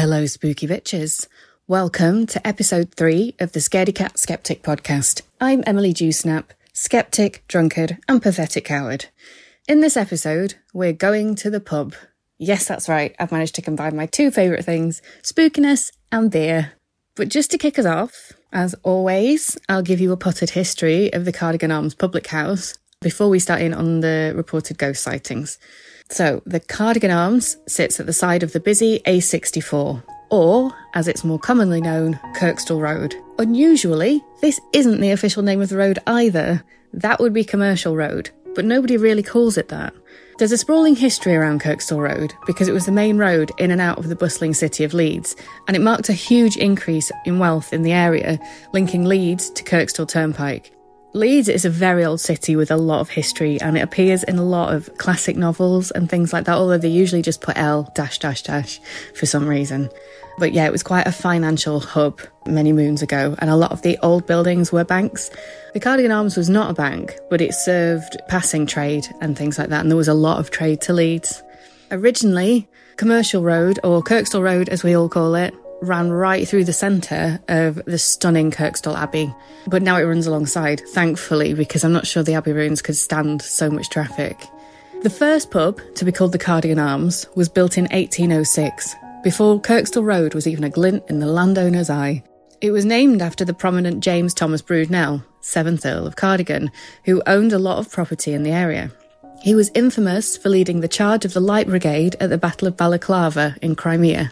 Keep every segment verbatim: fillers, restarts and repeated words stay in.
Hello, spooky bitches. Welcome to episode three of the Scaredy Cat Skeptic podcast. I'm Emily Dewsnap, skeptic, drunkard, and pathetic coward. In this episode, we're going to the pub. Yes, that's right, I've managed to combine my two favourite things, spookiness and beer. But just to kick us off, as always, I'll give you a potted history of the Cardigan Arms Public House before we start in on the reported ghost sightings. So, the Cardigan Arms sits at the side of the busy A sixty-four, or, as it's more commonly known, Kirkstall Road. Unusually, this isn't the official name of the road either. That would be Commercial Road, but nobody really calls it that. There's a sprawling history around Kirkstall Road because it was the main road in and out of the bustling city of Leeds, and it marked a huge increase in wealth in the area, linking Leeds to Kirkstall Turnpike. Leeds is a very old city with a lot of history, and it appears in a lot of classic novels and things like that, although they usually just put L dash dash dash for some reason. But yeah, it was quite a financial hub many moons ago, and a lot of the old buildings were banks. The Cardigan Arms was not a bank, but it served passing trade and things like that, and there was a lot of trade to Leeds. Originally, Commercial Road, or Kirkstall Road as we all call it, ran right through the centre of the stunning Kirkstall Abbey, but now it runs alongside, thankfully, because I'm not sure the Abbey ruins could stand so much traffic. The first pub to be called the Cardigan Arms was built in eighteen oh six, before Kirkstall Road was even a glint in the landowner's eye. It was named after the prominent James Thomas Brudenell, seventh Earl of Cardigan, who owned a lot of property in the area. He was infamous for leading the charge of the Light Brigade at the Battle of Balaclava in Crimea.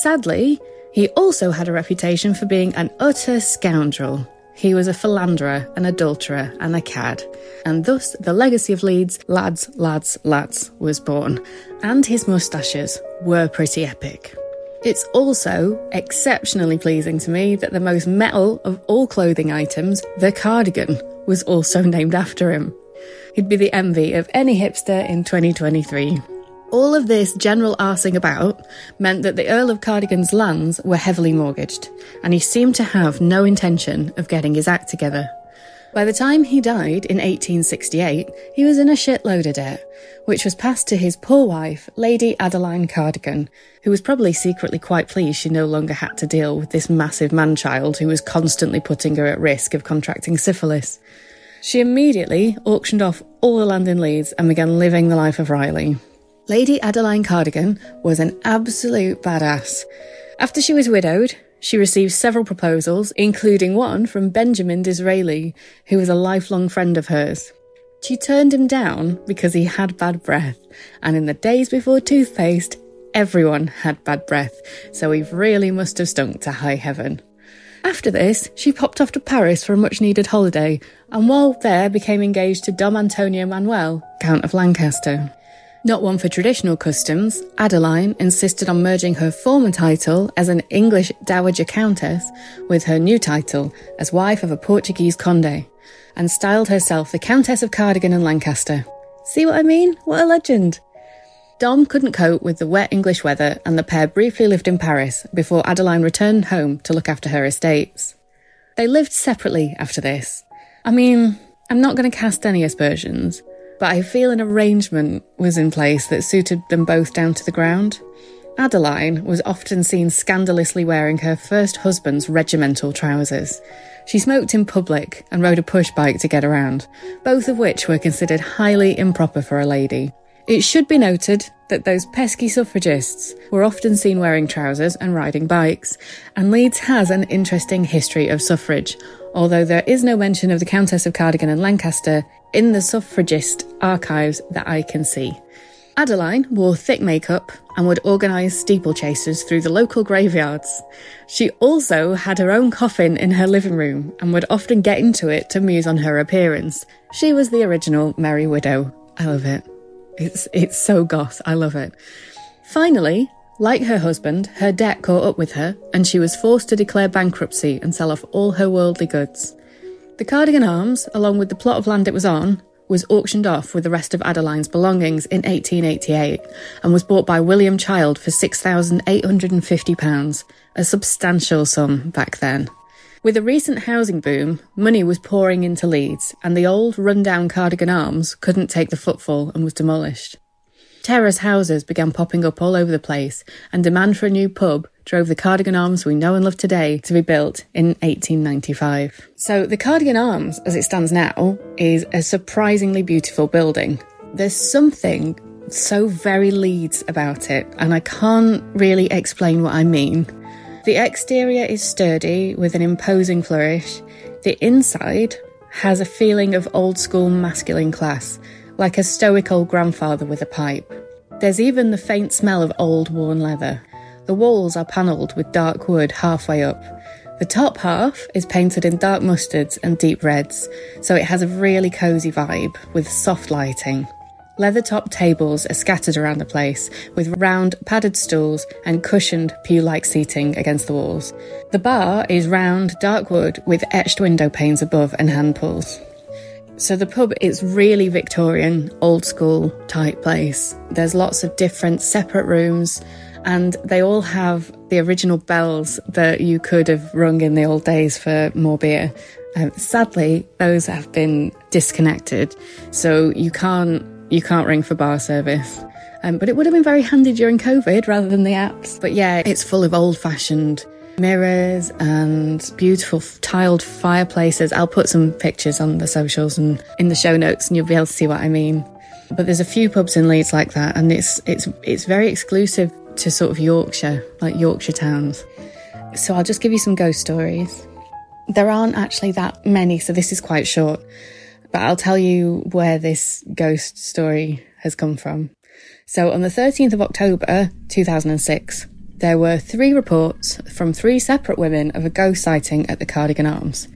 Sadly, he also had a reputation for being an utter scoundrel. He was a philanderer, an adulterer, and a cad. And thus, the legacy of Leeds, lads, lads, lads, was born. And his moustaches were pretty epic. It's also exceptionally pleasing to me that the most metal of all clothing items, the cardigan, was also named after him. He'd be the envy of any hipster in twenty twenty-three. All of this general arsing about meant that the Earl of Cardigan's lands were heavily mortgaged, and he seemed to have no intention of getting his act together. By the time he died in eighteen sixty-eight, he was in a shitload of debt, which was passed to his poor wife, Lady Adeline Cardigan, who was probably secretly quite pleased she no longer had to deal with this massive man-child who was constantly putting her at risk of contracting syphilis. She immediately auctioned off all the land in Leeds and began living the life of Riley. Lady Adeline Cardigan was an absolute badass. After she was widowed, she received several proposals, including one from Benjamin Disraeli, who was a lifelong friend of hers. She turned him down because he had bad breath, and in the days before toothpaste, everyone had bad breath, so he really must have stunk to high heaven. After this, she popped off to Paris for a much-needed holiday, and while there became engaged to Dom Antonio Manuel, Count of Lancaster. Not one for traditional customs, Adeline insisted on merging her former title as an English dowager countess with her new title as wife of a Portuguese conde, and styled herself the Countess of Cardigan and Lancaster. See what I mean? What a legend! Dom couldn't cope with the wet English weather, and the pair briefly lived in Paris before Adeline returned home to look after her estates. They lived separately after this. I mean, I'm not going to cast any aspersions, but I feel an arrangement was in place that suited them both down to the ground. Adeline was often seen scandalously wearing her first husband's regimental trousers. She smoked in public and rode a push bike to get around, both of which were considered highly improper for a lady. It should be noted that those pesky suffragists were often seen wearing trousers and riding bikes, and Leeds has an interesting history of suffrage, although there is no mention of the Countess of Cardigan and Lancaster in the suffragist archives that I can see. Adeline wore thick makeup and would organise steeplechases through the local graveyards. She also had her own coffin in her living room and would often get into it to muse on her appearance. She was the original Merry Widow. I love it. It's, it's so goth. I love it. Finally, like her husband, her debt caught up with her and she was forced to declare bankruptcy and sell off all her worldly goods. The Cardigan Arms, along with the plot of land it was on, was auctioned off with the rest of Adeline's belongings in eighteen eighty-eight and was bought by William Child for six thousand eight hundred fifty pounds, a substantial sum back then. With a recent housing boom, money was pouring into Leeds and the old run-down Cardigan Arms couldn't take the footfall and was demolished. Terrace houses began popping up all over the place, and demand for a new pub drove the Cardigan Arms we know and love today to be built in eighteen ninety-five. So the Cardigan Arms, as it stands now, is a surprisingly beautiful building. There's something so very Leeds about it, and I can't really explain what I mean. The exterior is sturdy, with an imposing flourish. The inside has a feeling of old-school masculine class, like a stoic old grandfather with a pipe. There's even the faint smell of old worn leather. The walls are panelled with dark wood halfway up. The top half is painted in dark mustards and deep reds, so it has a really cosy vibe with soft lighting. Leather-topped tables are scattered around the place, with round, padded stools and cushioned, pew-like seating against the walls. The bar is round, dark wood with etched window panes above and hand pulls. So the pub is really Victorian, old-school type place. There's lots of different separate rooms, and they all have the original bells that you could have rung in the old days for more beer. Um, sadly, those have been disconnected, so you can't You can't ring for bar service. Um, but it would have been very handy during COVID rather than the apps. But yeah, it's full of old-fashioned mirrors and beautiful tiled fireplaces. I'll put some pictures on the socials and in the show notes and you'll be able to see what I mean. But there's a few pubs in Leeds like that, and it's it's it's very exclusive to sort of Yorkshire, like Yorkshire towns. So I'll just give you some ghost stories. There aren't actually that many, so this is quite short. But I'll tell you where this ghost story has come from. So on the thirteenth of October two thousand six, there were three reports from three separate women of a ghost sighting at the Cardigan Arms.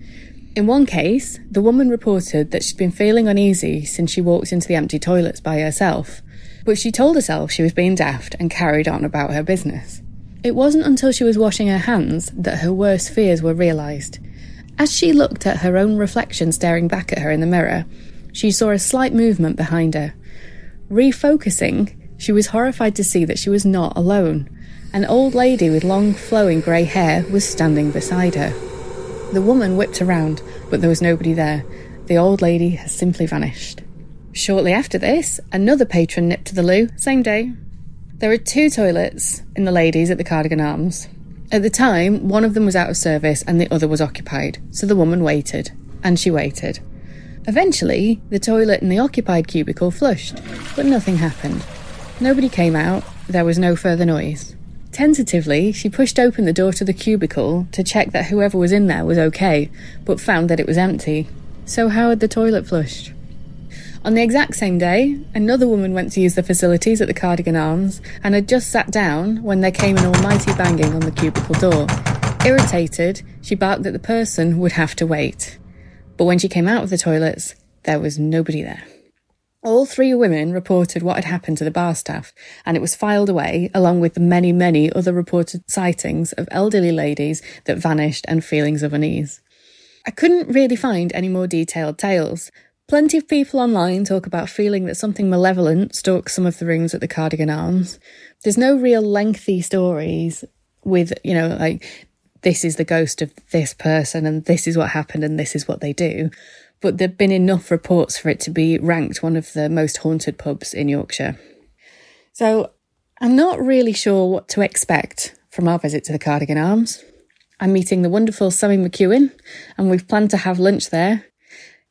In one case, the woman reported that she'd been feeling uneasy since she walked into the empty toilets by herself, but she told herself she was being daft and carried on about her business. It wasn't until she was washing her hands that her worst fears were realised. As she looked at her own reflection staring back at her in the mirror, she saw a slight movement behind her. Refocusing, she was horrified to see that she was not alone. An old lady with long, flowing grey hair was standing beside her. The woman whipped around, but there was nobody there. The old lady has simply vanished. Shortly after this, another patron nipped to the loo, same day. There are two toilets in the ladies at the Cardigan Arms. At the time, one of them was out of service and the other was occupied, so the woman waited, and she waited. Eventually, the toilet in the occupied cubicle flushed, but nothing happened. Nobody came out, there was no further noise. Tentatively, she pushed open the door to the cubicle to check that whoever was in there was okay, but found that it was empty. So how had the toilet flushed? On the exact same day, another woman went to use the facilities at the Cardigan Arms and had just sat down when there came an almighty banging on the cubicle door. Irritated, she barked that the person would have to wait. But when she came out of the toilets, there was nobody there. All three women reported what had happened to the bar staff, and it was filed away along with the many, many other reported sightings of elderly ladies that vanished and feelings of unease. I couldn't really find any more detailed tales. Plenty of people online talk about feeling that something malevolent stalks some of the rooms at the Cardigan Arms. There's no real lengthy stories with, you know, like, this is the ghost of this person and this is what happened and this is what they do. But there've been enough reports for it to be ranked one of the most haunted pubs in Yorkshire. So I'm not really sure what to expect from our visit to the Cardigan Arms. I'm meeting the wonderful Sammy McEwen and we've planned to have lunch there.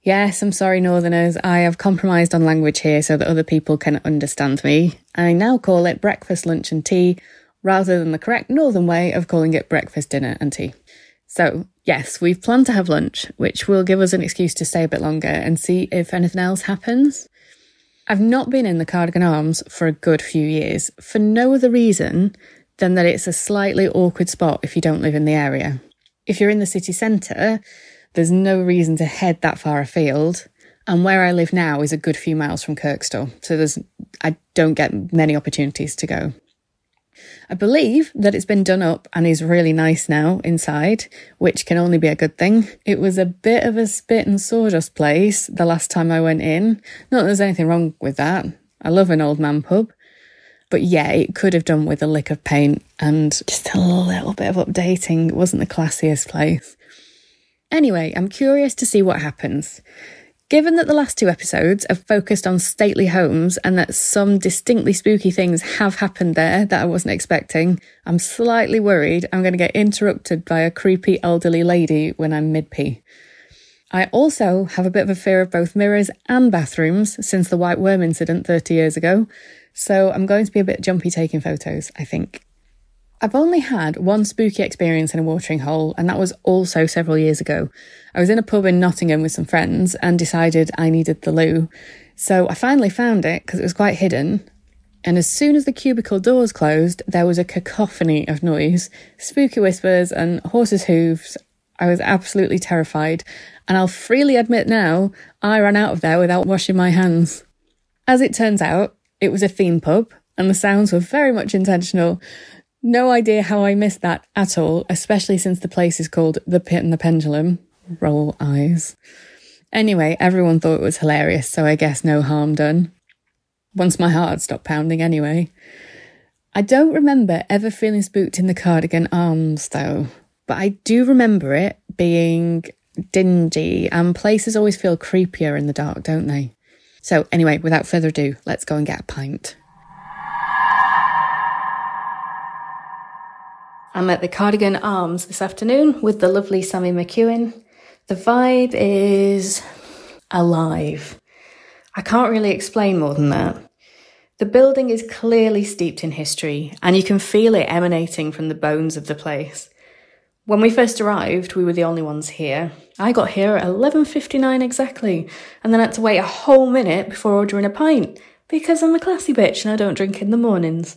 Yes, I'm sorry, Northerners, I have compromised on language here so that other people can understand me. I now call it breakfast, lunch and tea, rather than the correct Northern way of calling it breakfast, dinner and tea. So, yes, we've planned to have lunch, which will give us an excuse to stay a bit longer and see if anything else happens. I've not been in the Cardigan Arms for a good few years, for no other reason than that it's a slightly awkward spot if you don't live in the area. If you're in the city centre, there's no reason to head that far afield, and where I live now is a good few miles from Kirkstall, so there's I don't get many opportunities to go. I believe that it's been done up and is really nice now inside, which can only be a good thing. It was a bit of a spit and sawdust place the last time I went in. Not that there's anything wrong with that. I love an old man pub. But yeah, it could have done with a lick of paint and just a little bit of updating. It wasn't the classiest place. Anyway, I'm curious to see what happens. Given that the last two episodes have focused on stately homes and that some distinctly spooky things have happened there that I wasn't expecting, I'm slightly worried I'm going to get interrupted by a creepy elderly lady when I'm mid-pee. I also have a bit of a fear of both mirrors and bathrooms since the white worm incident thirty years ago, so I'm going to be a bit jumpy taking photos, I think. I've only had one spooky experience in a watering hole, and that was also several years ago. I was in a pub in Nottingham with some friends and decided I needed the loo. So I finally found it because it was quite hidden. And as soon as the cubicle doors closed, there was a cacophony of noise, spooky whispers and horses' hooves. I was absolutely terrified. And I'll freely admit now, I ran out of there without washing my hands. As it turns out, it was a theme pub and the sounds were very much intentional. No idea how I missed that at all, especially since the place is called The Pit and the Pendulum. Roll eyes. Anyway, everyone thought it was hilarious, so I guess no harm done. Once my heart had stopped pounding anyway. I don't remember ever feeling spooked in the Cardigan Arms though, but I do remember it being dingy, and places always feel creepier in the dark, don't they? So anyway, without further ado, let's go and get a pint. I'm at the Cardigan Arms this afternoon with the lovely Sammy McEwen. The vibe is alive. I can't really explain more than that. The building is clearly steeped in history, and you can feel it emanating from the bones of the place. When we first arrived, we were the only ones here. I got here at eleven fifty-nine exactly, and then had to wait a whole minute before ordering a pint, because I'm a classy bitch and I don't drink in the mornings.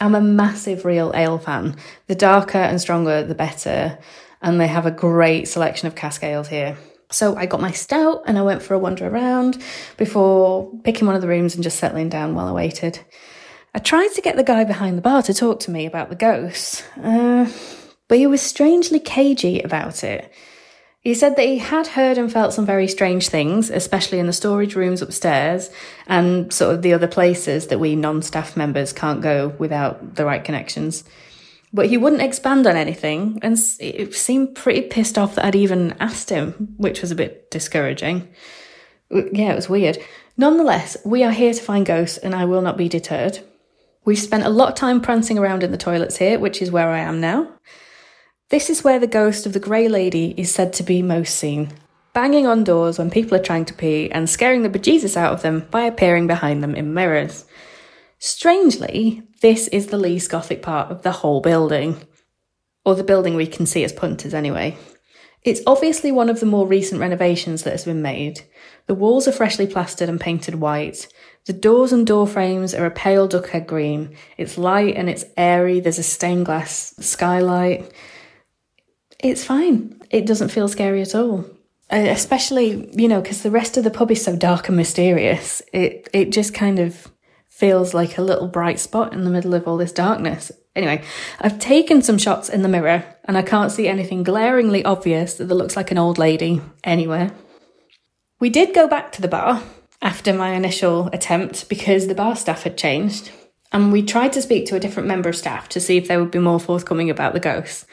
I'm a massive real ale fan. The darker and stronger, the better. And they have a great selection of cask ales here. So I got my stout and I went for a wander around before picking one of the rooms and just settling down while I waited. I tried to get the guy behind the bar to talk to me about the ghosts, uh, but he was strangely cagey about it. He said that he had heard and felt some very strange things, especially in the storage rooms upstairs and sort of the other places that we non-staff members can't go without the right connections. But he wouldn't expand on anything, and it seemed pretty pissed off that I'd even asked him, which was a bit discouraging. Yeah, it was weird. Nonetheless, we are here to find ghosts, and I will not be deterred. We've spent a lot of time prancing around in the toilets here, which is where I am now. This is where the ghost of the Grey Lady is said to be most seen, banging on doors when people are trying to pee and scaring the bejesus out of them by appearing behind them in mirrors. Strangely, this is the least gothic part of the whole building, or the building we can see as punters anyway. It's obviously one of the more recent renovations that has been made. The walls are freshly plastered and painted white. The doors and door frames are a pale duckhead green. It's light and it's airy. There's a stained glass skylight. It's fine. It doesn't feel scary at all. Uh, especially, you know, because the rest of the pub is so dark and mysterious. It it just kind of feels like a little bright spot in the middle of all this darkness. Anyway, I've taken some shots in the mirror and I can't see anything glaringly obvious that looks like an old lady anywhere. We did go back to the bar after my initial attempt because the bar staff had changed, and we tried to speak to a different member of staff to see if they would be more forthcoming about the ghosts.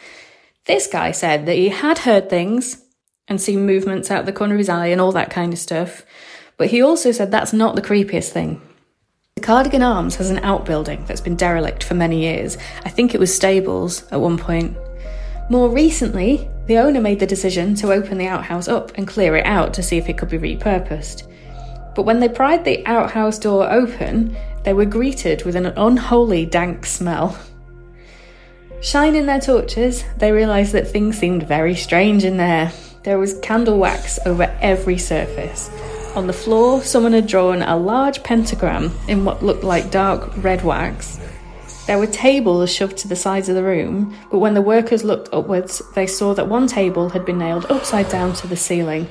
This guy said that he had heard things and seen movements out the corner of his eye and all that kind of stuff, but he also said that's not the creepiest thing. The Cardigan Arms has an outbuilding that's been derelict for many years. I think it was stables at one point. More recently, the owner made the decision to open the outhouse up and clear it out to see if it could be repurposed. But when they pried the outhouse door open, they were greeted with an unholy dank smell. Shining their torches, they realised that things seemed very strange in there. There was candle wax over every surface. On the floor, someone had drawn a large pentagram in what looked like dark red wax. There were tables shoved to the sides of the room, but when the workers looked upwards, they saw that one table had been nailed upside down to the ceiling.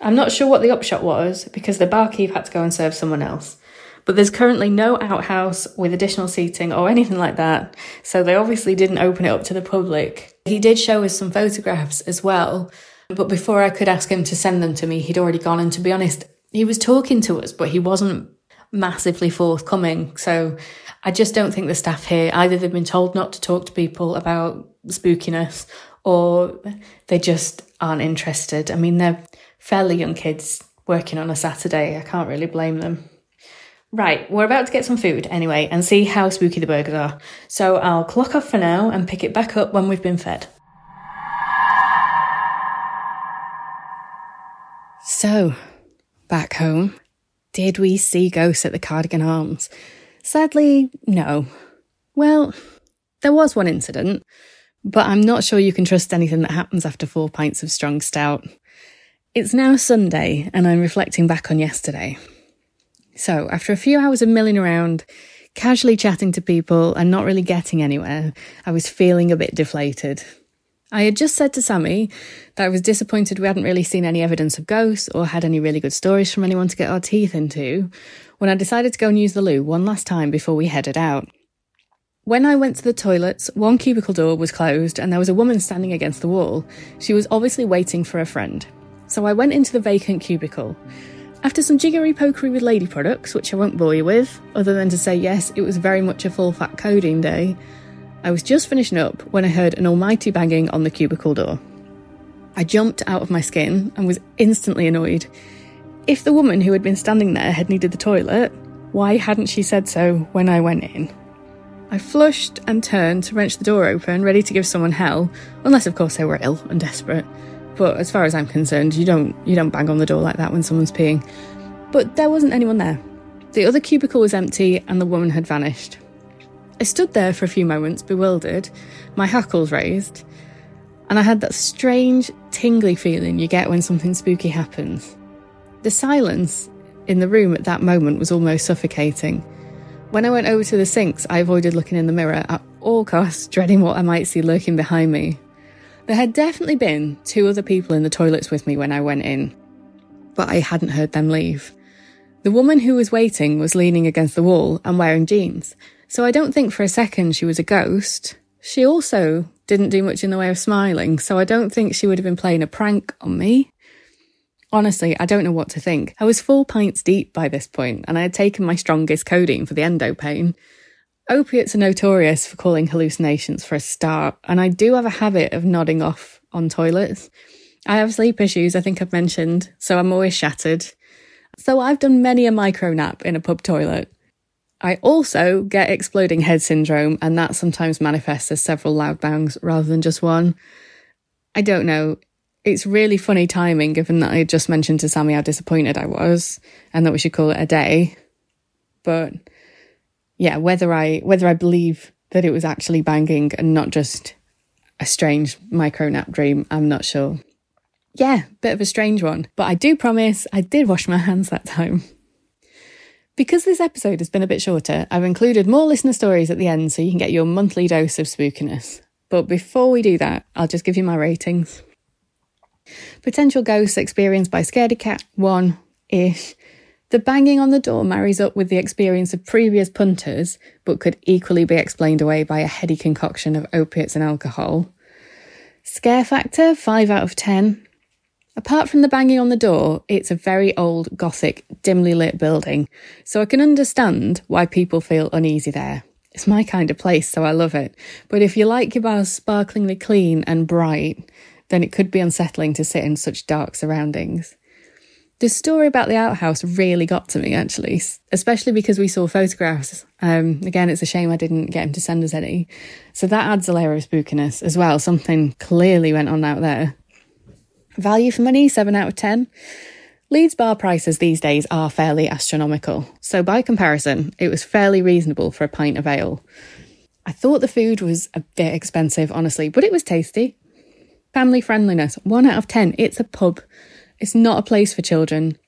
I'm not sure what the upshot was, because the barkeep had to go and serve someone else. But there's currently no outhouse with additional seating or anything like that, so they obviously didn't open it up to the public. He did show us some photographs as well, but before I could ask him to send them to me, he'd already gone, and to be honest, he was talking to us, but he wasn't massively forthcoming, so I just don't think the staff here, either they've been told not to talk to people about spookiness, or they just aren't interested. I mean, they're fairly young kids working on a Saturday. I can't really blame them. Right, we're about to get some food anyway and see how spooky the burgers are. So I'll clock off for now and pick it back up when we've been fed. So, back home, did we see ghosts at the Cardigan Arms? Sadly, no. Well, there was one incident, but I'm not sure you can trust anything that happens after four pints of strong stout. It's now Sunday and I'm reflecting back on yesterday. So, after a few hours of milling around, casually chatting to people and not really getting anywhere, I was feeling a bit deflated. I had just said to Sammy that I was disappointed we hadn't really seen any evidence of ghosts or had any really good stories from anyone to get our teeth into, when I decided to go and use the loo one last time before we headed out. When I went to the toilets, one cubicle door was closed and there was a woman standing against the wall. She was obviously waiting for a friend. So I went into the vacant cubicle. After some jiggery-pokery with lady products, which I won't bore you with, other than to say yes, it was very much a full-fat codeine day, I was just finishing up when I heard an almighty banging on the cubicle door. I jumped out of my skin and was instantly annoyed. If the woman who had been standing there had needed the toilet, why hadn't she said so when I went in? I flushed and turned to wrench the door open, ready to give someone hell, unless of course they were ill and desperate. But as far as I'm concerned, you don't you don't bang on the door like that when someone's peeing. But there wasn't anyone there. The other cubicle was empty and the woman had vanished. I stood there for a few moments, bewildered, my hackles raised, and I had that strange, tingly feeling you get when something spooky happens. The silence in the room at that moment was almost suffocating. When I went over to the sinks, I avoided looking in the mirror at all costs, dreading what I might see lurking behind me. There had definitely been two other people in the toilets with me when I went in, but I hadn't heard them leave. The woman who was waiting was leaning against the wall and wearing jeans, so I don't think for a second she was a ghost. She also didn't do much in the way of smiling, so I don't think she would have been playing a prank on me. Honestly, I don't know what to think. I was four pints deep by this point, and I had taken my strongest codeine for the endo pain. Opiates are notorious for causing hallucinations for a start, and I do have a habit of nodding off on toilets. I have sleep issues, I think I've mentioned, so I'm always shattered. So I've done many a micro nap in a pub toilet. I also get exploding head syndrome, and that sometimes manifests as several loud bangs rather than just one. I don't know. It's really funny timing, given that I had just mentioned to Sammy how disappointed I was, and that we should call it a day. But yeah, whether I whether I believe that it was actually banging and not just a strange micro-nap dream, I'm not sure. Yeah, bit of a strange one. But I do promise I did wash my hands that time. Because this episode has been a bit shorter, I've included more listener stories at the end so you can get your monthly dose of spookiness. But before we do that, I'll just give you my ratings. Potential ghosts experienced by Scaredy Cat, one-ish. The banging on the door marries up with the experience of previous punters, but could equally be explained away by a heady concoction of opiates and alcohol. Scare factor, five out of ten. Apart from the banging on the door, it's a very old, gothic, dimly lit building, so I can understand why people feel uneasy there. It's my kind of place, so I love it. But if you like your bars sparklingly clean and bright, then it could be unsettling to sit in such dark surroundings. The story about the outhouse really got to me, actually, especially because we saw photographs. Um, again, it's a shame I didn't get him to send us any. So that adds a layer of spookiness as well. Something clearly went on out there. Value for money, seven out of ten. Leeds bar prices these days are fairly astronomical. So by comparison, it was fairly reasonable for a pint of ale. I thought the food was a bit expensive, honestly, but it was tasty. Family friendliness, one out of ten. It's a pub. It's not a place for children.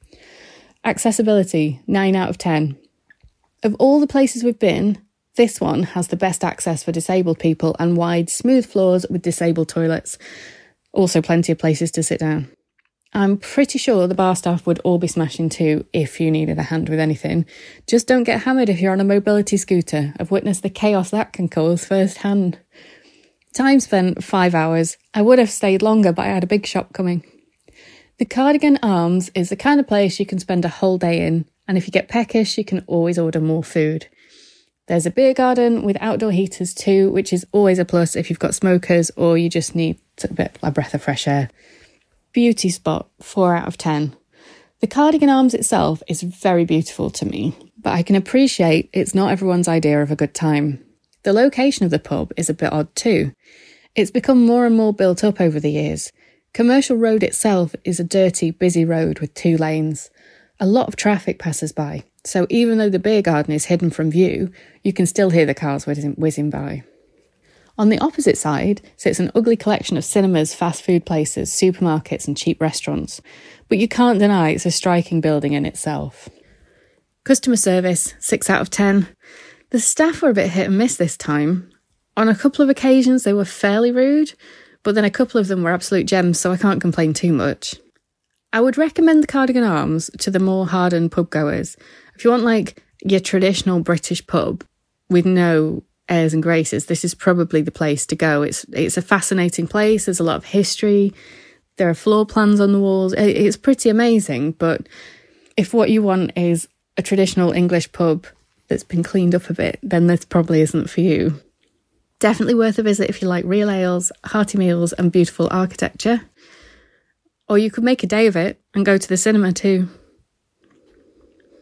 Accessibility, nine out of ten. Of all the places we've been, this one has the best access for disabled people and wide, smooth floors with disabled toilets. Also plenty of places to sit down. I'm pretty sure the bar staff would all be smashing too if you needed a hand with anything. Just don't get hammered if you're on a mobility scooter. I've witnessed the chaos that can cause firsthand. Time spent, five hours. I would have stayed longer, but I had a big shop coming. The Cardigan Arms is the kind of place you can spend a whole day in, and if you get peckish, you can always order more food. There's a beer garden with outdoor heaters too, which is always a plus if you've got smokers or you just need took a bit, a breath of fresh air. Beauty spot, four out of ten. The Cardigan Arms itself is very beautiful to me, but I can appreciate it's not everyone's idea of a good time. The location of the pub is a bit odd too. It's become more and more built up over the years. Commercial Road itself is a dirty, busy road with two lanes. A lot of traffic passes by, so even though the beer garden is hidden from view, you can still hear the cars whizzing, whizzing by. On the opposite side sits an ugly collection of cinemas, fast food places, supermarkets and cheap restaurants, but you can't deny it's a striking building in itself. Customer service, six out of ten. The staff were a bit hit and miss this time. On a couple of occasions they were fairly rude, but then a couple of them were absolute gems, so I can't complain too much. I would recommend the Cardigan Arms to the more hardened pub goers. If you want like your traditional British pub with no airs and graces, this is probably the place to go. It's it's a fascinating place. There's a lot of history. There are floor plans on the walls. It's pretty amazing. But if what you want is a traditional English pub that's been cleaned up a bit, then this probably isn't for you. Definitely worth a visit if you like real ales, hearty meals and beautiful architecture. Or you could make a day of it and go to the cinema too.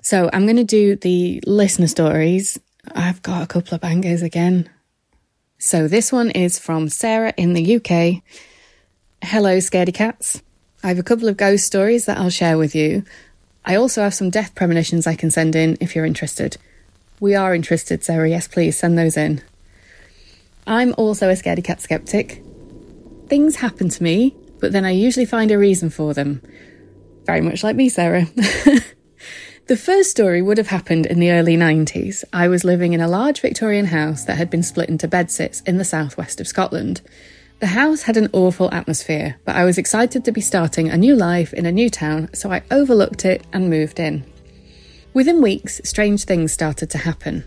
So I'm going to do the listener stories. I've got a couple of bangers again. So this one is from Sarah in the U K. Hello, Scaredy Cats. I have a couple of ghost stories that I'll share with you. I also have some death premonitions I can send in if you're interested. We are interested, Sarah. Yes, please send those in. I'm also a Scaredy Cat skeptic. Things happen to me, but then I usually find a reason for them. Very much like me, Sarah. The first story would have happened in the early nineties. I was living in a large Victorian house that had been split into bedsits in the southwest of Scotland. The house had an awful atmosphere, but I was excited to be starting a new life in a new town, so I overlooked it and moved in. Within weeks, strange things started to happen.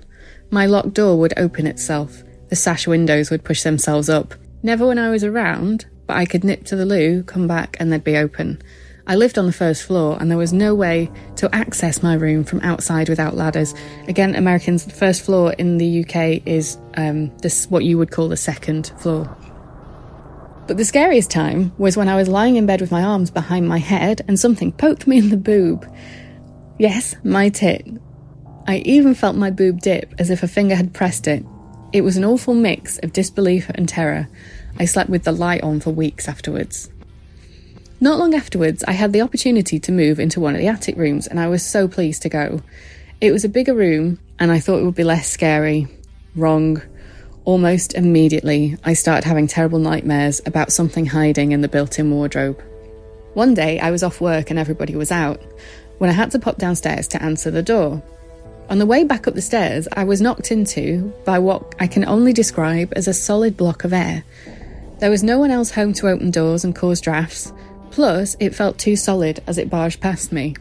My locked door would open itself. The sash windows would push themselves up. Never when I was around, but I could nip to the loo, come back, and they'd be open. I lived on the first floor, and there was no way to access my room from outside without ladders. Again, Americans, the first floor in the U K is um, this what you would call the second floor. But the scariest time was when I was lying in bed with my arms behind my head, and something poked me in the boob. Yes, my tit. I even felt my boob dip, as if a finger had pressed it. It was an awful mix of disbelief and terror. I slept with the light on for weeks afterwards. Not long afterwards, I had the opportunity to move into one of the attic rooms, and I was so pleased to go. It was a bigger room, and I thought it would be less scary. Wrong. Almost immediately, I started having terrible nightmares about something hiding in the built-in wardrobe. One day, I was off work and everybody was out, when I had to pop downstairs to answer the door. On the way back up the stairs, I was knocked into by what I can only describe as a solid block of air. There was no one else home to open doors and cause drafts, plus it felt too solid as it barged past me.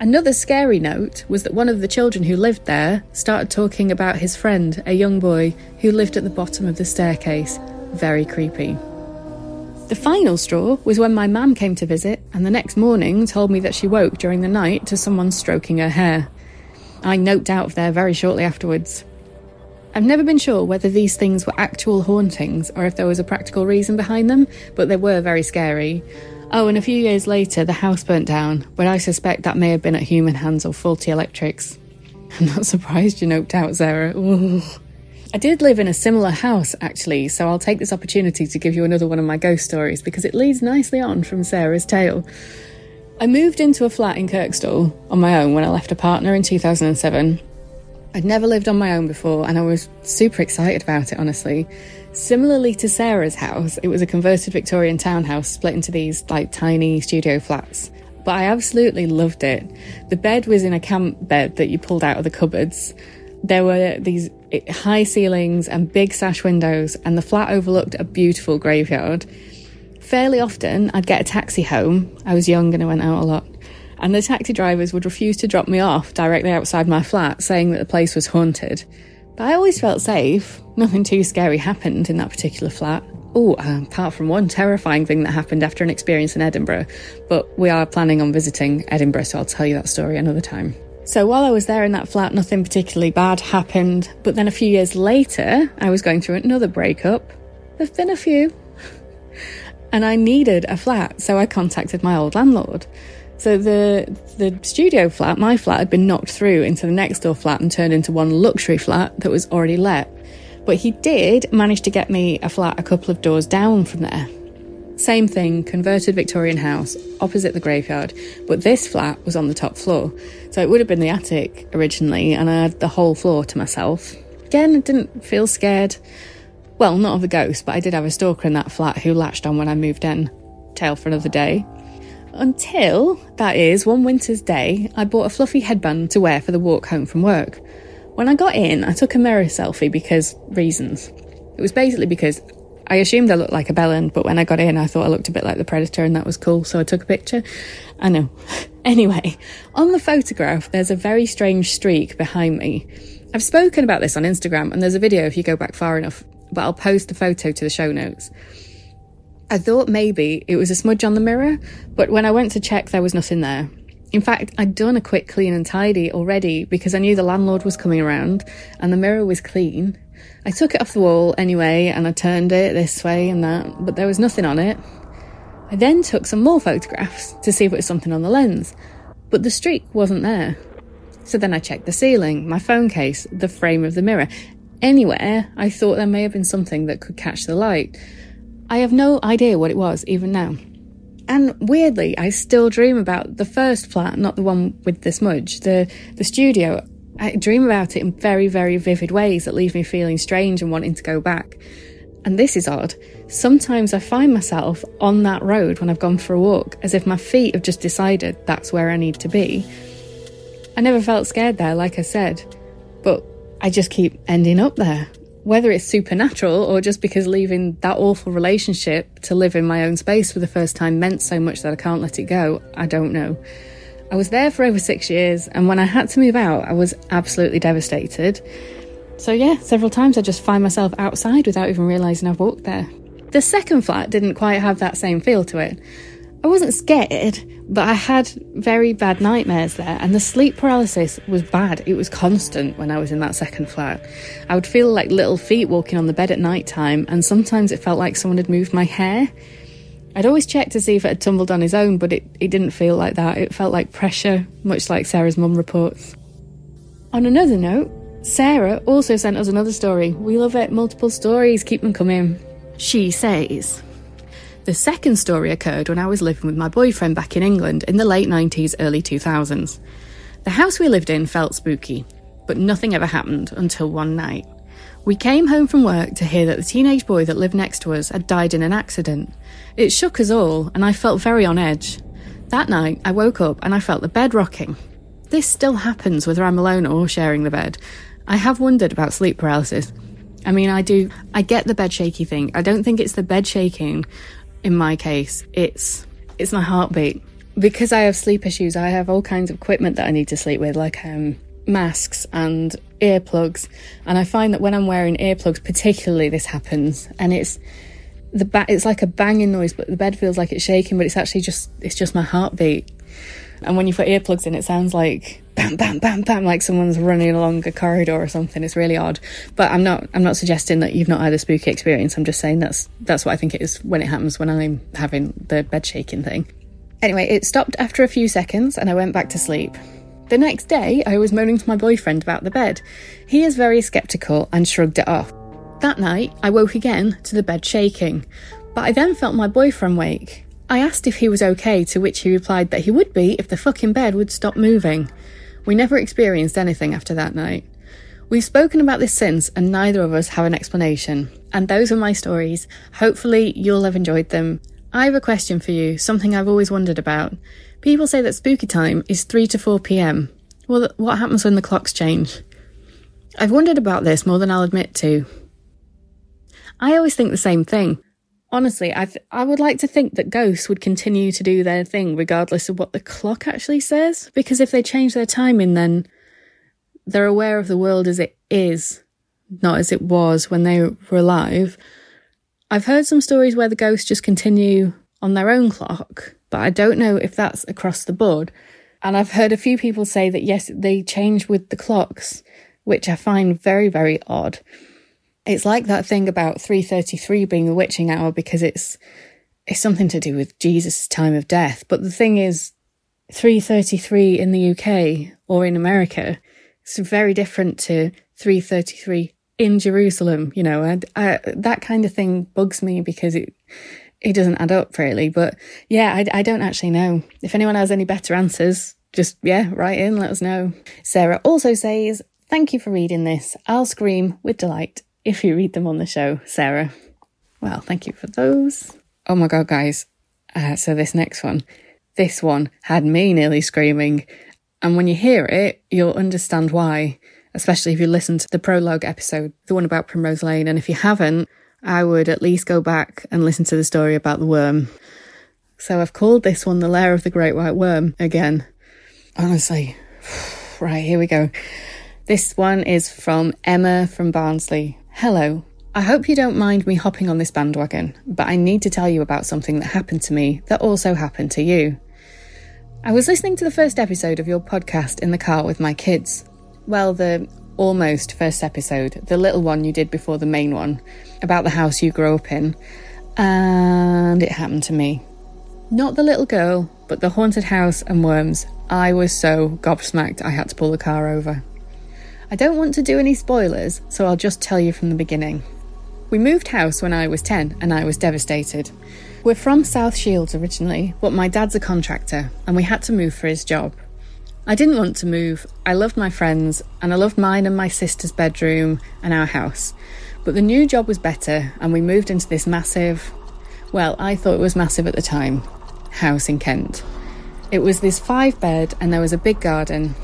Another scary note was that one of the children who lived there started talking about his friend, a young boy, who lived at the bottom of the staircase. Very creepy. The final straw was when my mum came to visit and the next morning told me that she woke during the night to someone stroking her hair. I noped out of there very shortly afterwards. I've never been sure whether these things were actual hauntings or if there was a practical reason behind them, but they were very scary. Oh, and a few years later, the house burnt down, but I suspect that may have been at human hands or faulty electrics. I'm not surprised you noped out, Sarah. Ooh. I did live in a similar house, actually, so I'll take this opportunity to give you another one of my ghost stories because it leads nicely on from Sarah's tale. I moved into a flat in Kirkstall on my own when I left a partner in two thousand seven. I'd never lived on my own before, and I was super excited about it, honestly. Similarly to Sarah's house, it was a converted Victorian townhouse split into these, like, tiny studio flats. But I absolutely loved it. The bed was in a camp bed that you pulled out of the cupboards. There were these high ceilings and big sash windows, and the flat overlooked a beautiful graveyard. Fairly often, I'd get a taxi home. I was young and I went out a lot. And the taxi drivers would refuse to drop me off directly outside my flat, saying that the place was haunted. But I always felt safe. Nothing too scary happened in that particular flat. Oh, uh, apart from one terrifying thing that happened after an experience in Edinburgh. But we are planning on visiting Edinburgh, so I'll tell you that story another time. So while I was there in that flat, nothing particularly bad happened. But then a few years later, I was going through another breakup. There've been a few. and I needed a flat, so I contacted my old landlord. So the the studio flat, my flat, had been knocked through into the next door flat and turned into one luxury flat that was already let. But he did manage to get me a flat a couple of doors down from there. Same thing, converted Victorian house, opposite the graveyard, but this flat was on the top floor. So it would have been the attic originally, and I had the whole floor to myself. Again, I didn't feel scared. Well, not of the ghost, but I did have a stalker in that flat who latched on when I moved in. Tale for another day. Until, that is, one winter's day, I bought a fluffy headband to wear for the walk home from work. When I got in, I took a mirror selfie because reasons. It was basically because I assumed I looked like a bellend, but when I got in, I thought I looked a bit like the Predator, and that was cool, so I took a picture. I know. Anyway, on the photograph, there's a very strange streak behind me. I've spoken about this on Instagram, and there's a video if you go back far enough, but I'll post the photo to the show notes. I thought maybe it was a smudge on the mirror, but when I went to check, there was nothing there. In fact, I'd done a quick clean and tidy already because I knew the landlord was coming around and the mirror was clean. I took it off the wall anyway and I turned it this way and that, but there was nothing on it. I then took some more photographs to see if it was something on the lens, but the streak wasn't there. So then I checked the ceiling, my phone case, the frame of the mirror. Anywhere, I thought there may have been something that could catch the light. I have no idea what it was, even now. And weirdly, I still dream about the first flat, not the one with the smudge, the, the studio. I dream about it in very, very vivid ways that leave me feeling strange and wanting to go back. And this is odd. Sometimes I find myself on that road when I've gone for a walk, as if my feet have just decided that's where I need to be. I never felt scared there, like I said, but I just keep ending up there. Whether it's supernatural or just because leaving that awful relationship to live in my own space for the first time meant so much that I can't let it go, I don't know. I was there for over six years, and when I had to move out, I was absolutely devastated. So yeah, several times I just find myself outside without even realising I've walked there. The second flat didn't quite have that same feel to it. I wasn't scared, but I had very bad nightmares there, and the sleep paralysis was bad. It was constant when I was in that second flat. I would feel like little feet walking on the bed at night time, and sometimes it felt like someone had moved my hair. I'd always check to see if it had tumbled on his own, but it, it didn't feel like that. It felt like pressure, much like Sarah's mum reports. On another note, Sarah also sent us another story. We love it. Multiple stories. Keep them coming. She says, the second story occurred when I was living with my boyfriend back in England in the late nineties, early two thousands. The house we lived in felt spooky, but nothing ever happened until one night. We came home from work to hear that the teenage boy that lived next to us had died in an accident. It shook us all, and I felt very on edge. That night, I woke up and I felt the bed rocking. This still happens whether I'm alone or sharing the bed. I have wondered about sleep paralysis. I mean, I do. I get the bed shaky thing. I don't think it's the bed shaking. In my case, it's it's my heartbeat. Because I have sleep issues, I have all kinds of equipment that I need to sleep with, like um, masks and earplugs. And I find that when I'm wearing earplugs, particularly, this happens. And it's the ba- it's like a banging noise, but the bed feels like it's shaking, but it's actually just it's just my heartbeat. And when you put earplugs in, it sounds like bam, bam, bam, bam, like someone's running along a corridor or something. It's really odd. But I'm not I'm not suggesting that you've not had a spooky experience. I'm just saying that's that's what I think it is when it happens when I'm having the bed shaking thing. Anyway, it stopped after a few seconds and I went back to sleep. The next day, I was moaning to my boyfriend about the bed. He is very sceptical and shrugged it off. That night, I woke again to the bed shaking, but I then felt my boyfriend wake. I asked if he was okay, to which he replied that he would be if the fucking bed would stop moving. We never experienced anything after that night. We've spoken about this since, and neither of us have an explanation. And those were my stories. Hopefully you'll have enjoyed them. I have a question for you, something I've always wondered about. People say that spooky time is three to four p.m. Well, what happens when the clocks change? I've wondered about this more than I'll admit to. I always think the same thing. Honestly, I th- I would like to think that ghosts would continue to do their thing regardless of what the clock actually says, because if they change their timing, then they're aware of the world as it is, not as it was when they were alive. I've heard some stories where the ghosts just continue on their own clock, but I don't know if that's across the board. And I've heard a few people say that, yes, they change with the clocks, which I find very, very odd. It's like that thing about three thirty-three being the witching hour, because it's it's something to do with Jesus' time of death. But the thing is, three thirty-three in the U K or in America, it's very different to three thirty-three in Jerusalem. You know, I, I, that kind of thing bugs me because it it doesn't add up really. But yeah, I, I don't actually know. If anyone has any better answers, just, yeah, write in, let us know. Sarah also says, thank you for reading this. I'll scream with delight if you read them on the show, Sarah. Well, thank you for those. Oh my God, guys. Uh, so this next one, this one had me nearly screaming. And when you hear it, you'll understand why, especially if you listen to the prologue episode, the one about Primrose Lane. And if you haven't, I would at least go back and listen to the story about the worm. So I've called this one The Lair of the Great White Worm again. Honestly. Right, here we go. This one is from Emma from Barnsley. Hello. I hope you don't mind me hopping on this bandwagon, but I need to tell you about something that happened to me that also happened to you. I was listening to the first episode of your podcast in the car with my kids. Well, the almost first episode, the little one you did before the main one, about the house you grew up in, and it happened to me. Not the little girl, but the haunted house and worms. I was so gobsmacked I had to pull the car over. I don't want to do any spoilers, so I'll just tell you from the beginning. We moved house when I was ten and I was devastated. We're from South Shields originally, but my dad's a contractor and we had to move for his job. I didn't want to move. I loved my friends and I loved mine and my sister's bedroom and our house. But the new job was better and we moved into this massive, well, I thought it was massive at the time, house in Kent. It was this five bed and there was a big garden.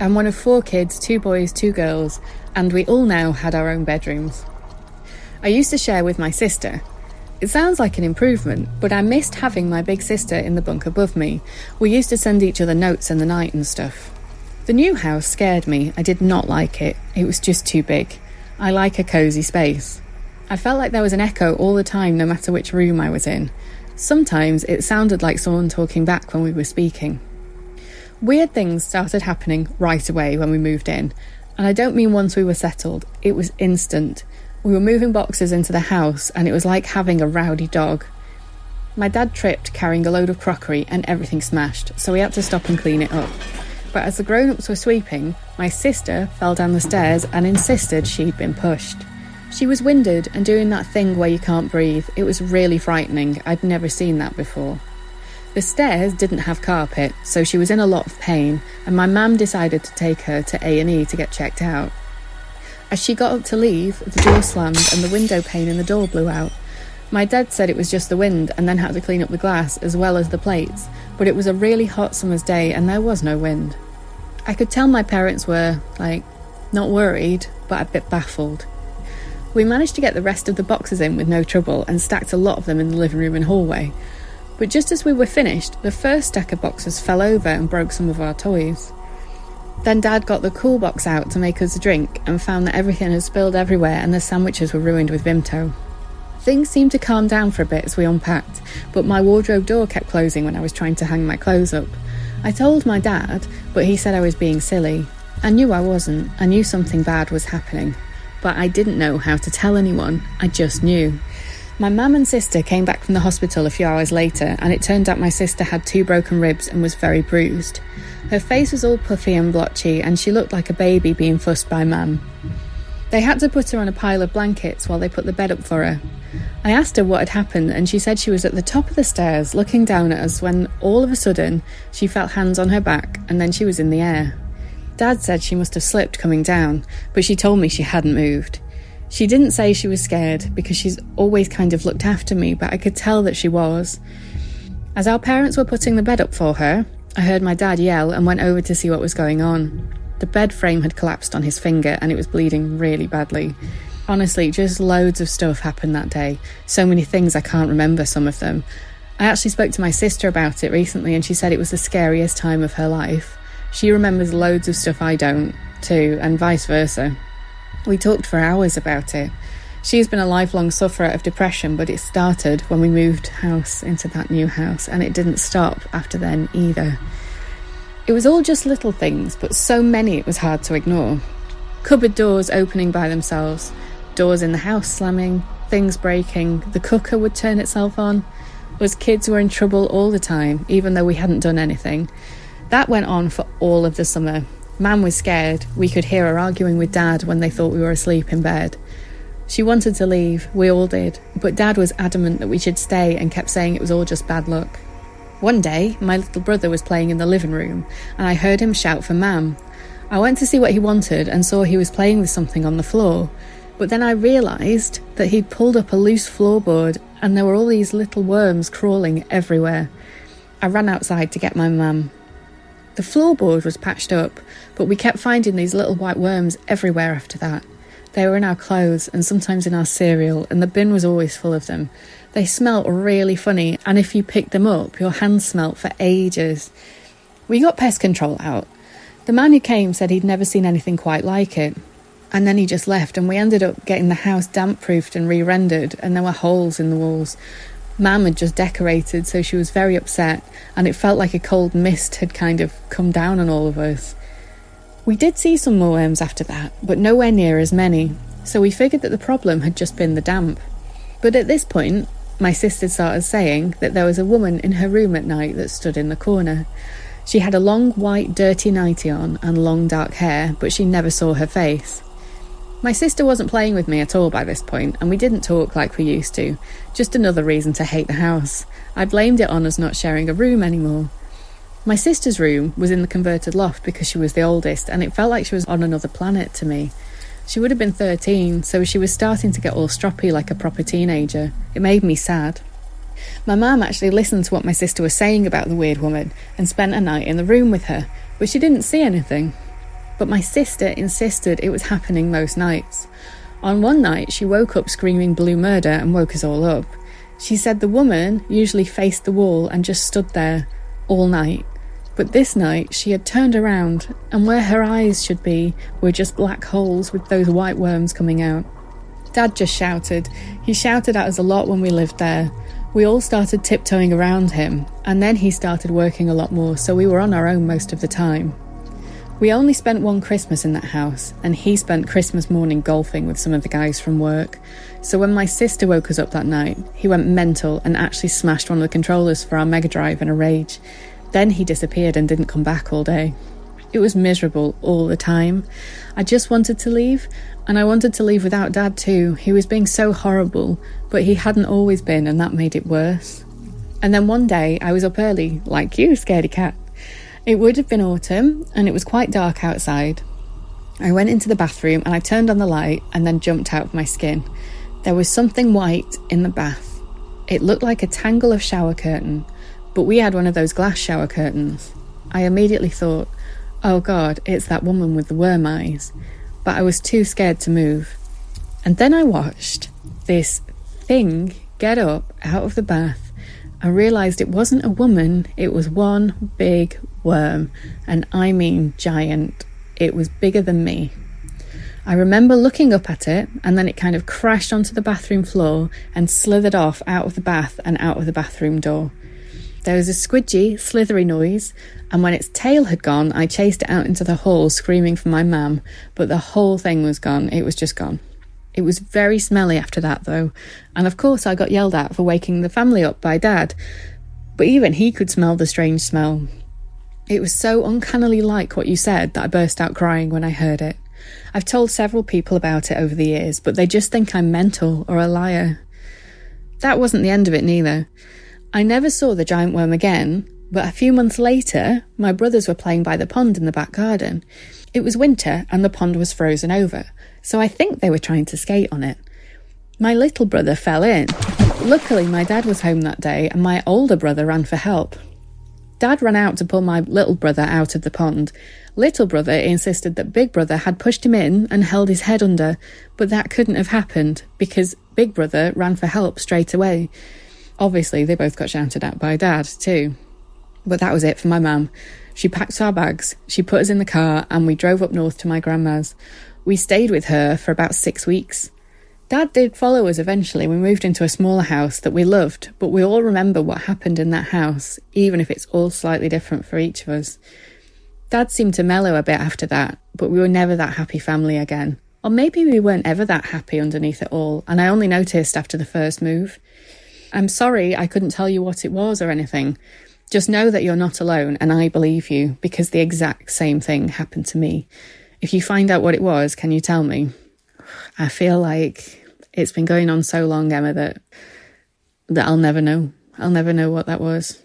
I'm one of four kids, two boys, two girls, and we all now had our own bedrooms. I used to share with my sister. It sounds like an improvement, but I missed having my big sister in the bunk above me. We used to send each other notes in the night and stuff. The new house scared me. I did not like it. It was just too big. I like a cosy space. I felt like there was an echo all the time, no matter which room I was in. Sometimes it sounded like someone talking back when we were speaking. Weird things started happening right away when we moved in. And I don't mean once we were settled. It was instant. We were moving boxes into the house and it was like having a rowdy dog. My dad tripped carrying a load of crockery and everything smashed, so we had to stop and clean it up. But as the grown-ups were sweeping, my sister fell down the stairs and insisted she'd been pushed. She was winded and doing that thing where you can't breathe. It was really frightening. I'd never seen that before. The stairs didn't have carpet, so she was in a lot of pain, and my mum decided to take her to A and E to get checked out. As she got up to leave, the door slammed and the window pane in the door blew out. My dad said it was just the wind and then had to clean up the glass as well as the plates, but it was a really hot summer's day and there was no wind. I could tell my parents were, like, not worried, but a bit baffled. We managed to get the rest of the boxes in with no trouble and stacked a lot of them in the living room and hallway. But just as we were finished, the first stack of boxes fell over and broke some of our toys. Then Dad got the cool box out to make us a drink and found that everything had spilled everywhere and the sandwiches were ruined with Vimto. Things seemed to calm down for a bit as we unpacked, but my wardrobe door kept closing when I was trying to hang my clothes up. I told my dad, but he said I was being silly. I knew I wasn't. I knew something bad was happening, but I didn't know how to tell anyone. I just knew. My mum and sister came back from the hospital a few hours later and it turned out my sister had two broken ribs and was very bruised. Her face was all puffy and blotchy and she looked like a baby being fussed by mum. They had to put her on a pile of blankets while they put the bed up for her. I asked her what had happened and she said she was at the top of the stairs looking down at us when all of a sudden she felt hands on her back and then she was in the air. Dad said she must have slipped coming down, but she told me she hadn't moved. She didn't say she was scared because she's always kind of looked after me, but I could tell that she was. As our parents were putting the bed up for her, I heard my dad yell and went over to see what was going on. The bed frame had collapsed on his finger and it was bleeding really badly. Honestly, just loads of stuff happened that day. So many things I can't remember some of them. I actually spoke to my sister about it recently and she said it was the scariest time of her life. She remembers loads of stuff I don't, too, and vice versa. We talked for hours about it. She's been a lifelong sufferer of depression, but it started when we moved house into that new house, and it didn't stop after then either. It was all just little things, but so many it was hard to ignore. Cupboard doors opening by themselves, doors in the house slamming, things breaking, the cooker would turn itself on. Us kids were in trouble all the time, even though we hadn't done anything. That went on for all of the summer. Mam was scared. We could hear her arguing with Dad when they thought we were asleep in bed. She wanted to leave, we all did, but Dad was adamant that we should stay and kept saying it was all just bad luck. One day, my little brother was playing in the living room, and I heard him shout for Mam. I went to see what he wanted and saw he was playing with something on the floor, but then I realised that he'd pulled up a loose floorboard and there were all these little worms crawling everywhere. I ran outside to get my mum. The floorboard was patched up, but we kept finding these little white worms everywhere after that. They were in our clothes and sometimes in our cereal, and the bin was always full of them. They smelt really funny, and if you picked them up, your hands smelt for ages. We got pest control out. The man who came said he'd never seen anything quite like it. And then he just left, and we ended up getting the house damp-proofed and re-rendered, and there were holes in the walls. Mam had just decorated, so she was very upset, and it felt like a cold mist had kind of come down on all of us. We did see some more worms after that, but nowhere near as many, so we figured that the problem had just been the damp. But at this point, my sister started saying that there was a woman in her room at night that stood in the corner. She had a long, white, dirty nightie on and long, dark hair, but she never saw her face. My sister wasn't playing with me at all by this point, and we didn't talk like we used to. Just another reason to hate the house. I blamed it on us not sharing a room anymore. My sister's room was in the converted loft because she was the oldest, and it felt like she was on another planet to me. She would have been thirteen, so she was starting to get all stroppy like a proper teenager. It made me sad. My mum actually listened to what my sister was saying about the weird woman and spent a night in the room with her, but she didn't see anything. But my sister insisted it was happening most nights. On one night, she woke up screaming blue murder and woke us all up. She said the woman usually faced the wall and just stood there all night. But this night, she had turned around, and where her eyes should be were just black holes with those white worms coming out. Dad just shouted. He shouted at us a lot when we lived there. We all started tiptoeing around him, and then he started working a lot more, so we were on our own most of the time. We only spent one Christmas in that house, and he spent Christmas morning golfing with some of the guys from work. So when my sister woke us up that night, he went mental and actually smashed one of the controllers for our Mega Drive in a rage. Then he disappeared and didn't come back all day. It was miserable all the time. I just wanted to leave, and I wanted to leave without Dad too. He was being so horrible, but he hadn't always been, and that made it worse. And then one day, I was up early, like you, Scaredy Cat. It would have been autumn, and it was quite dark outside. I went into the bathroom, and I turned on the light, and then jumped out of my skin. There was something white in the bath. It looked like a tangle of shower curtain, but we had one of those glass shower curtains. I immediately thought, oh God, it's that woman with the worm eyes. But I was too scared to move. And then I watched this thing get up out of the bath. I realised it wasn't a woman, it was one big worm, and I mean giant. It was bigger than me. I remember looking up at it, and then it kind of crashed onto the bathroom floor and slithered off out of the bath and out of the bathroom door. There was a squidgy, slithery noise, and when its tail had gone, I chased it out into the hall screaming for my mam, but the whole thing was gone, it was just gone. It was very smelly after that, though, and of course I got yelled at for waking the family up by Dad, but even he could smell the strange smell. It was so uncannily like what you said that I burst out crying when I heard it. I've told several people about it over the years, but they just think I'm mental or a liar. That wasn't the end of it, neither. I never saw the giant worm again, but a few months later, my brothers were playing by the pond in the back garden. It was winter and the pond was frozen over, so I think they were trying to skate on it. My little brother fell in. Luckily, my dad was home that day and my older brother ran for help. Dad ran out to pull my little brother out of the pond. Little brother insisted that big brother had pushed him in and held his head under, but that couldn't have happened because big brother ran for help straight away. Obviously, they both got shouted at by Dad too. But that was it for my mum. She packed our bags, she put us in the car, and we drove up north to my grandma's. We stayed with her for about six weeks. Dad did follow us eventually. We moved into a smaller house that we loved, but we all remember what happened in that house, even if it's all slightly different for each of us. Dad seemed to mellow a bit after that, but we were never that happy family again. Or maybe we weren't ever that happy underneath it all, and I only noticed after the first move. I'm sorry I couldn't tell you what it was or anything. Just know that you're not alone, and I believe you, because the exact same thing happened to me. If you find out what it was, can you tell me? I feel like it's been going on so long, Emma, that that I'll never know. I'll never know what that was.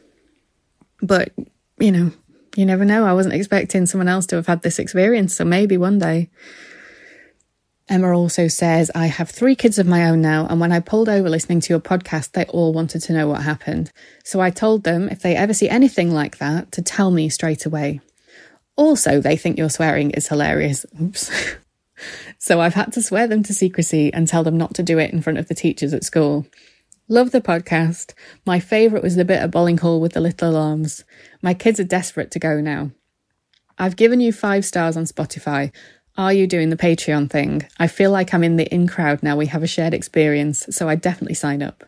But, you know, you never know. I wasn't expecting someone else to have had this experience, so maybe one day. Emma also says, I have three kids of my own now, and when I pulled over listening to your podcast, they all wanted to know what happened. So I told them if they ever see anything like that, to tell me straight away. Also, they think your swearing is hilarious. Oops. So I've had to swear them to secrecy and tell them not to do it in front of the teachers at school. Love the podcast. My favourite was the bit at Bolling Hall with the little alarms. My kids are desperate to go now. I've given you five stars on Spotify. Are you doing the Patreon thing? I feel like I'm in the in crowd now. We have a shared experience, so I'd definitely sign up.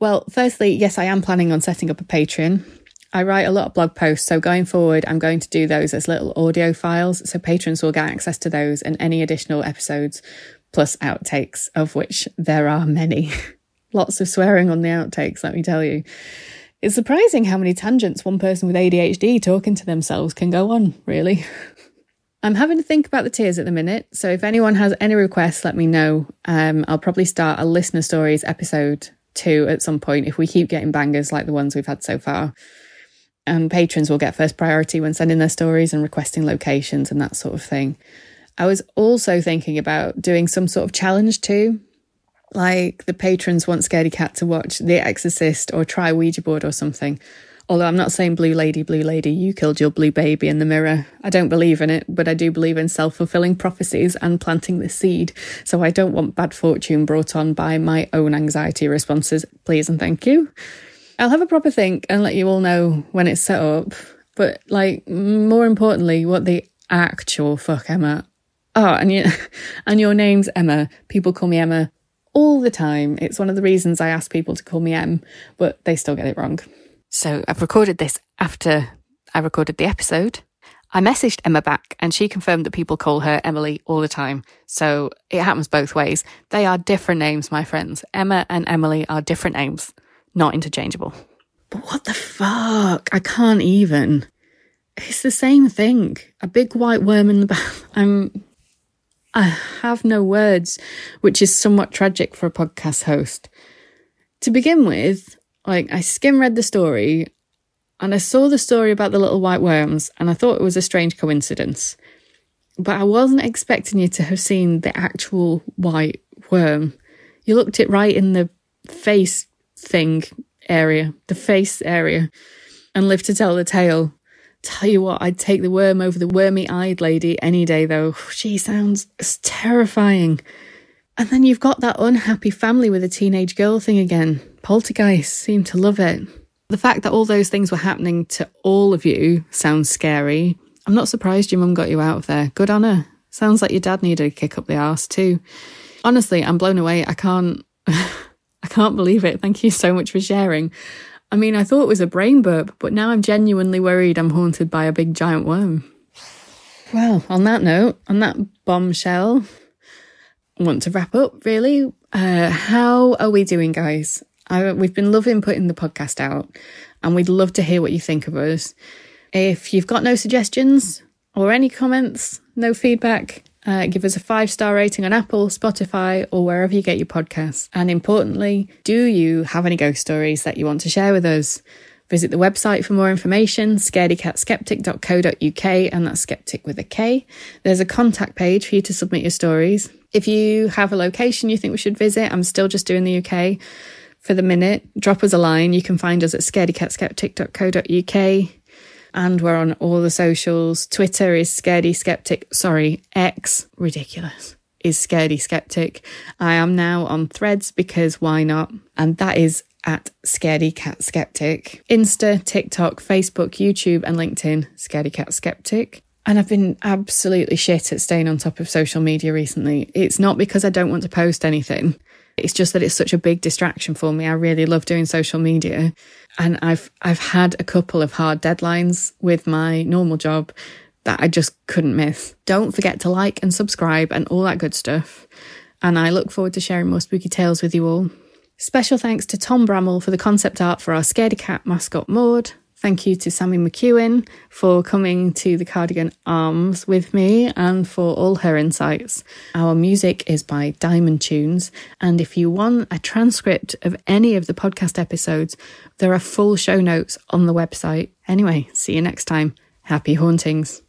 Well, firstly, yes, I am planning on setting up a Patreon. I write a lot of blog posts, so going forward, I'm going to do those as little audio files, so patrons will get access to those and any additional episodes, plus outtakes, of which there are many. Lots of swearing on the outtakes, let me tell you. It's surprising how many tangents one person with A D H D talking to themselves can go on, really. I'm having to think about the tears at the minute, so if anyone has any requests, let me know. Um, I'll probably start a listener stories episode two at some point if we keep getting bangers like the ones we've had so far. And patrons will get first priority when sending their stories and requesting locations and that sort of thing. I was also thinking about doing some sort of challenge too. Like the patrons want Scaredy Cat to watch The Exorcist or try Ouija board or something. Although I'm not saying blue lady, blue lady, you killed your blue baby in the mirror. I don't believe in it, but I do believe in self-fulfilling prophecies and planting the seed. So I don't want bad fortune brought on by my own anxiety responses. Please and thank you. I'll have a proper think and let you all know when it's set up. But like, more importantly, what the actual fuck, Emma? Oh, and, you, and your name's Emma. People call me Emma all the time. It's one of the reasons I ask people to call me Em, but they still get it wrong. So I've recorded this after I recorded the episode. I messaged Emma back and she confirmed that people call her Emily all the time. So it happens both ways. They are different names, my friends. Emma and Emily are different names, not interchangeable. But what the fuck? I can't even. It's the same thing. A big white worm in the bath. I'm... I have no words, which is somewhat tragic for a podcast host. To begin with... Like, I skim read the story and I saw the story about the little white worms and I thought it was a strange coincidence. But I wasn't expecting you to have seen the actual white worm. You looked it right in the face thing area, the face area, and lived to tell the tale. Tell you what, I'd take the worm over the wormy-eyed lady any day, though. She sounds terrifying. And then you've got that unhappy family with a teenage girl thing again. Poltergeists seem to love it. The fact that all those things were happening to all of you sounds scary. I'm not surprised your mum got you out of there. Good on her. Sounds like your dad needed a kick up the arse too. Honestly, I'm blown away. I can't, I can't believe it. Thank you so much for sharing. I mean, I thought it was a brain burp, but now I'm genuinely worried I'm haunted by a big giant worm. Well, on that note, on that bombshell... want to wrap up, really. Uh, how are we doing, guys? I, we've been loving putting the podcast out and we'd love to hear what you think of us. If you've got no suggestions or any comments, no feedback, uh, give us a five-star rating on Apple, Spotify, or wherever you get your podcasts. And importantly, do you have any ghost stories that you want to share with us? Visit the website for more information, scaredy cat skeptic dot co dot u k, and that's skeptic with a K. There's a contact page for you to submit your stories. If you have a location you think we should visit, I'm still just doing the U K for the minute. Drop us a line. You can find us at scaredy cat skeptic dot co dot u k. And we're on all the socials. Twitter is Scaredy Skeptic. Sorry, X. Ridiculous. Is Scaredy Skeptic. I am now on Threads because why not? And that is at Scaredy Cat Skeptic. Insta, TikTok, Facebook, YouTube, and LinkedIn, Scaredy Cat Skeptic. And I've been absolutely shit at staying on top of social media recently. It's not because I don't want to post anything. It's just that it's such a big distraction for me. I really love doing social media. And I've I've had a couple of hard deadlines with my normal job that I just couldn't miss. Don't forget to like and subscribe and all that good stuff. And I look forward to sharing more spooky tales with you all. Special thanks to Tom Brammell for the concept art for our Scaredy Cat mascot Maud. Thank you to Sammy McEwen for coming to the Cardigan Arms with me and for all her insights. Our music is by Diamond Tunes, and if you want a transcript of any of the podcast episodes, there are full show notes on the website. Anyway, see you next time. Happy hauntings.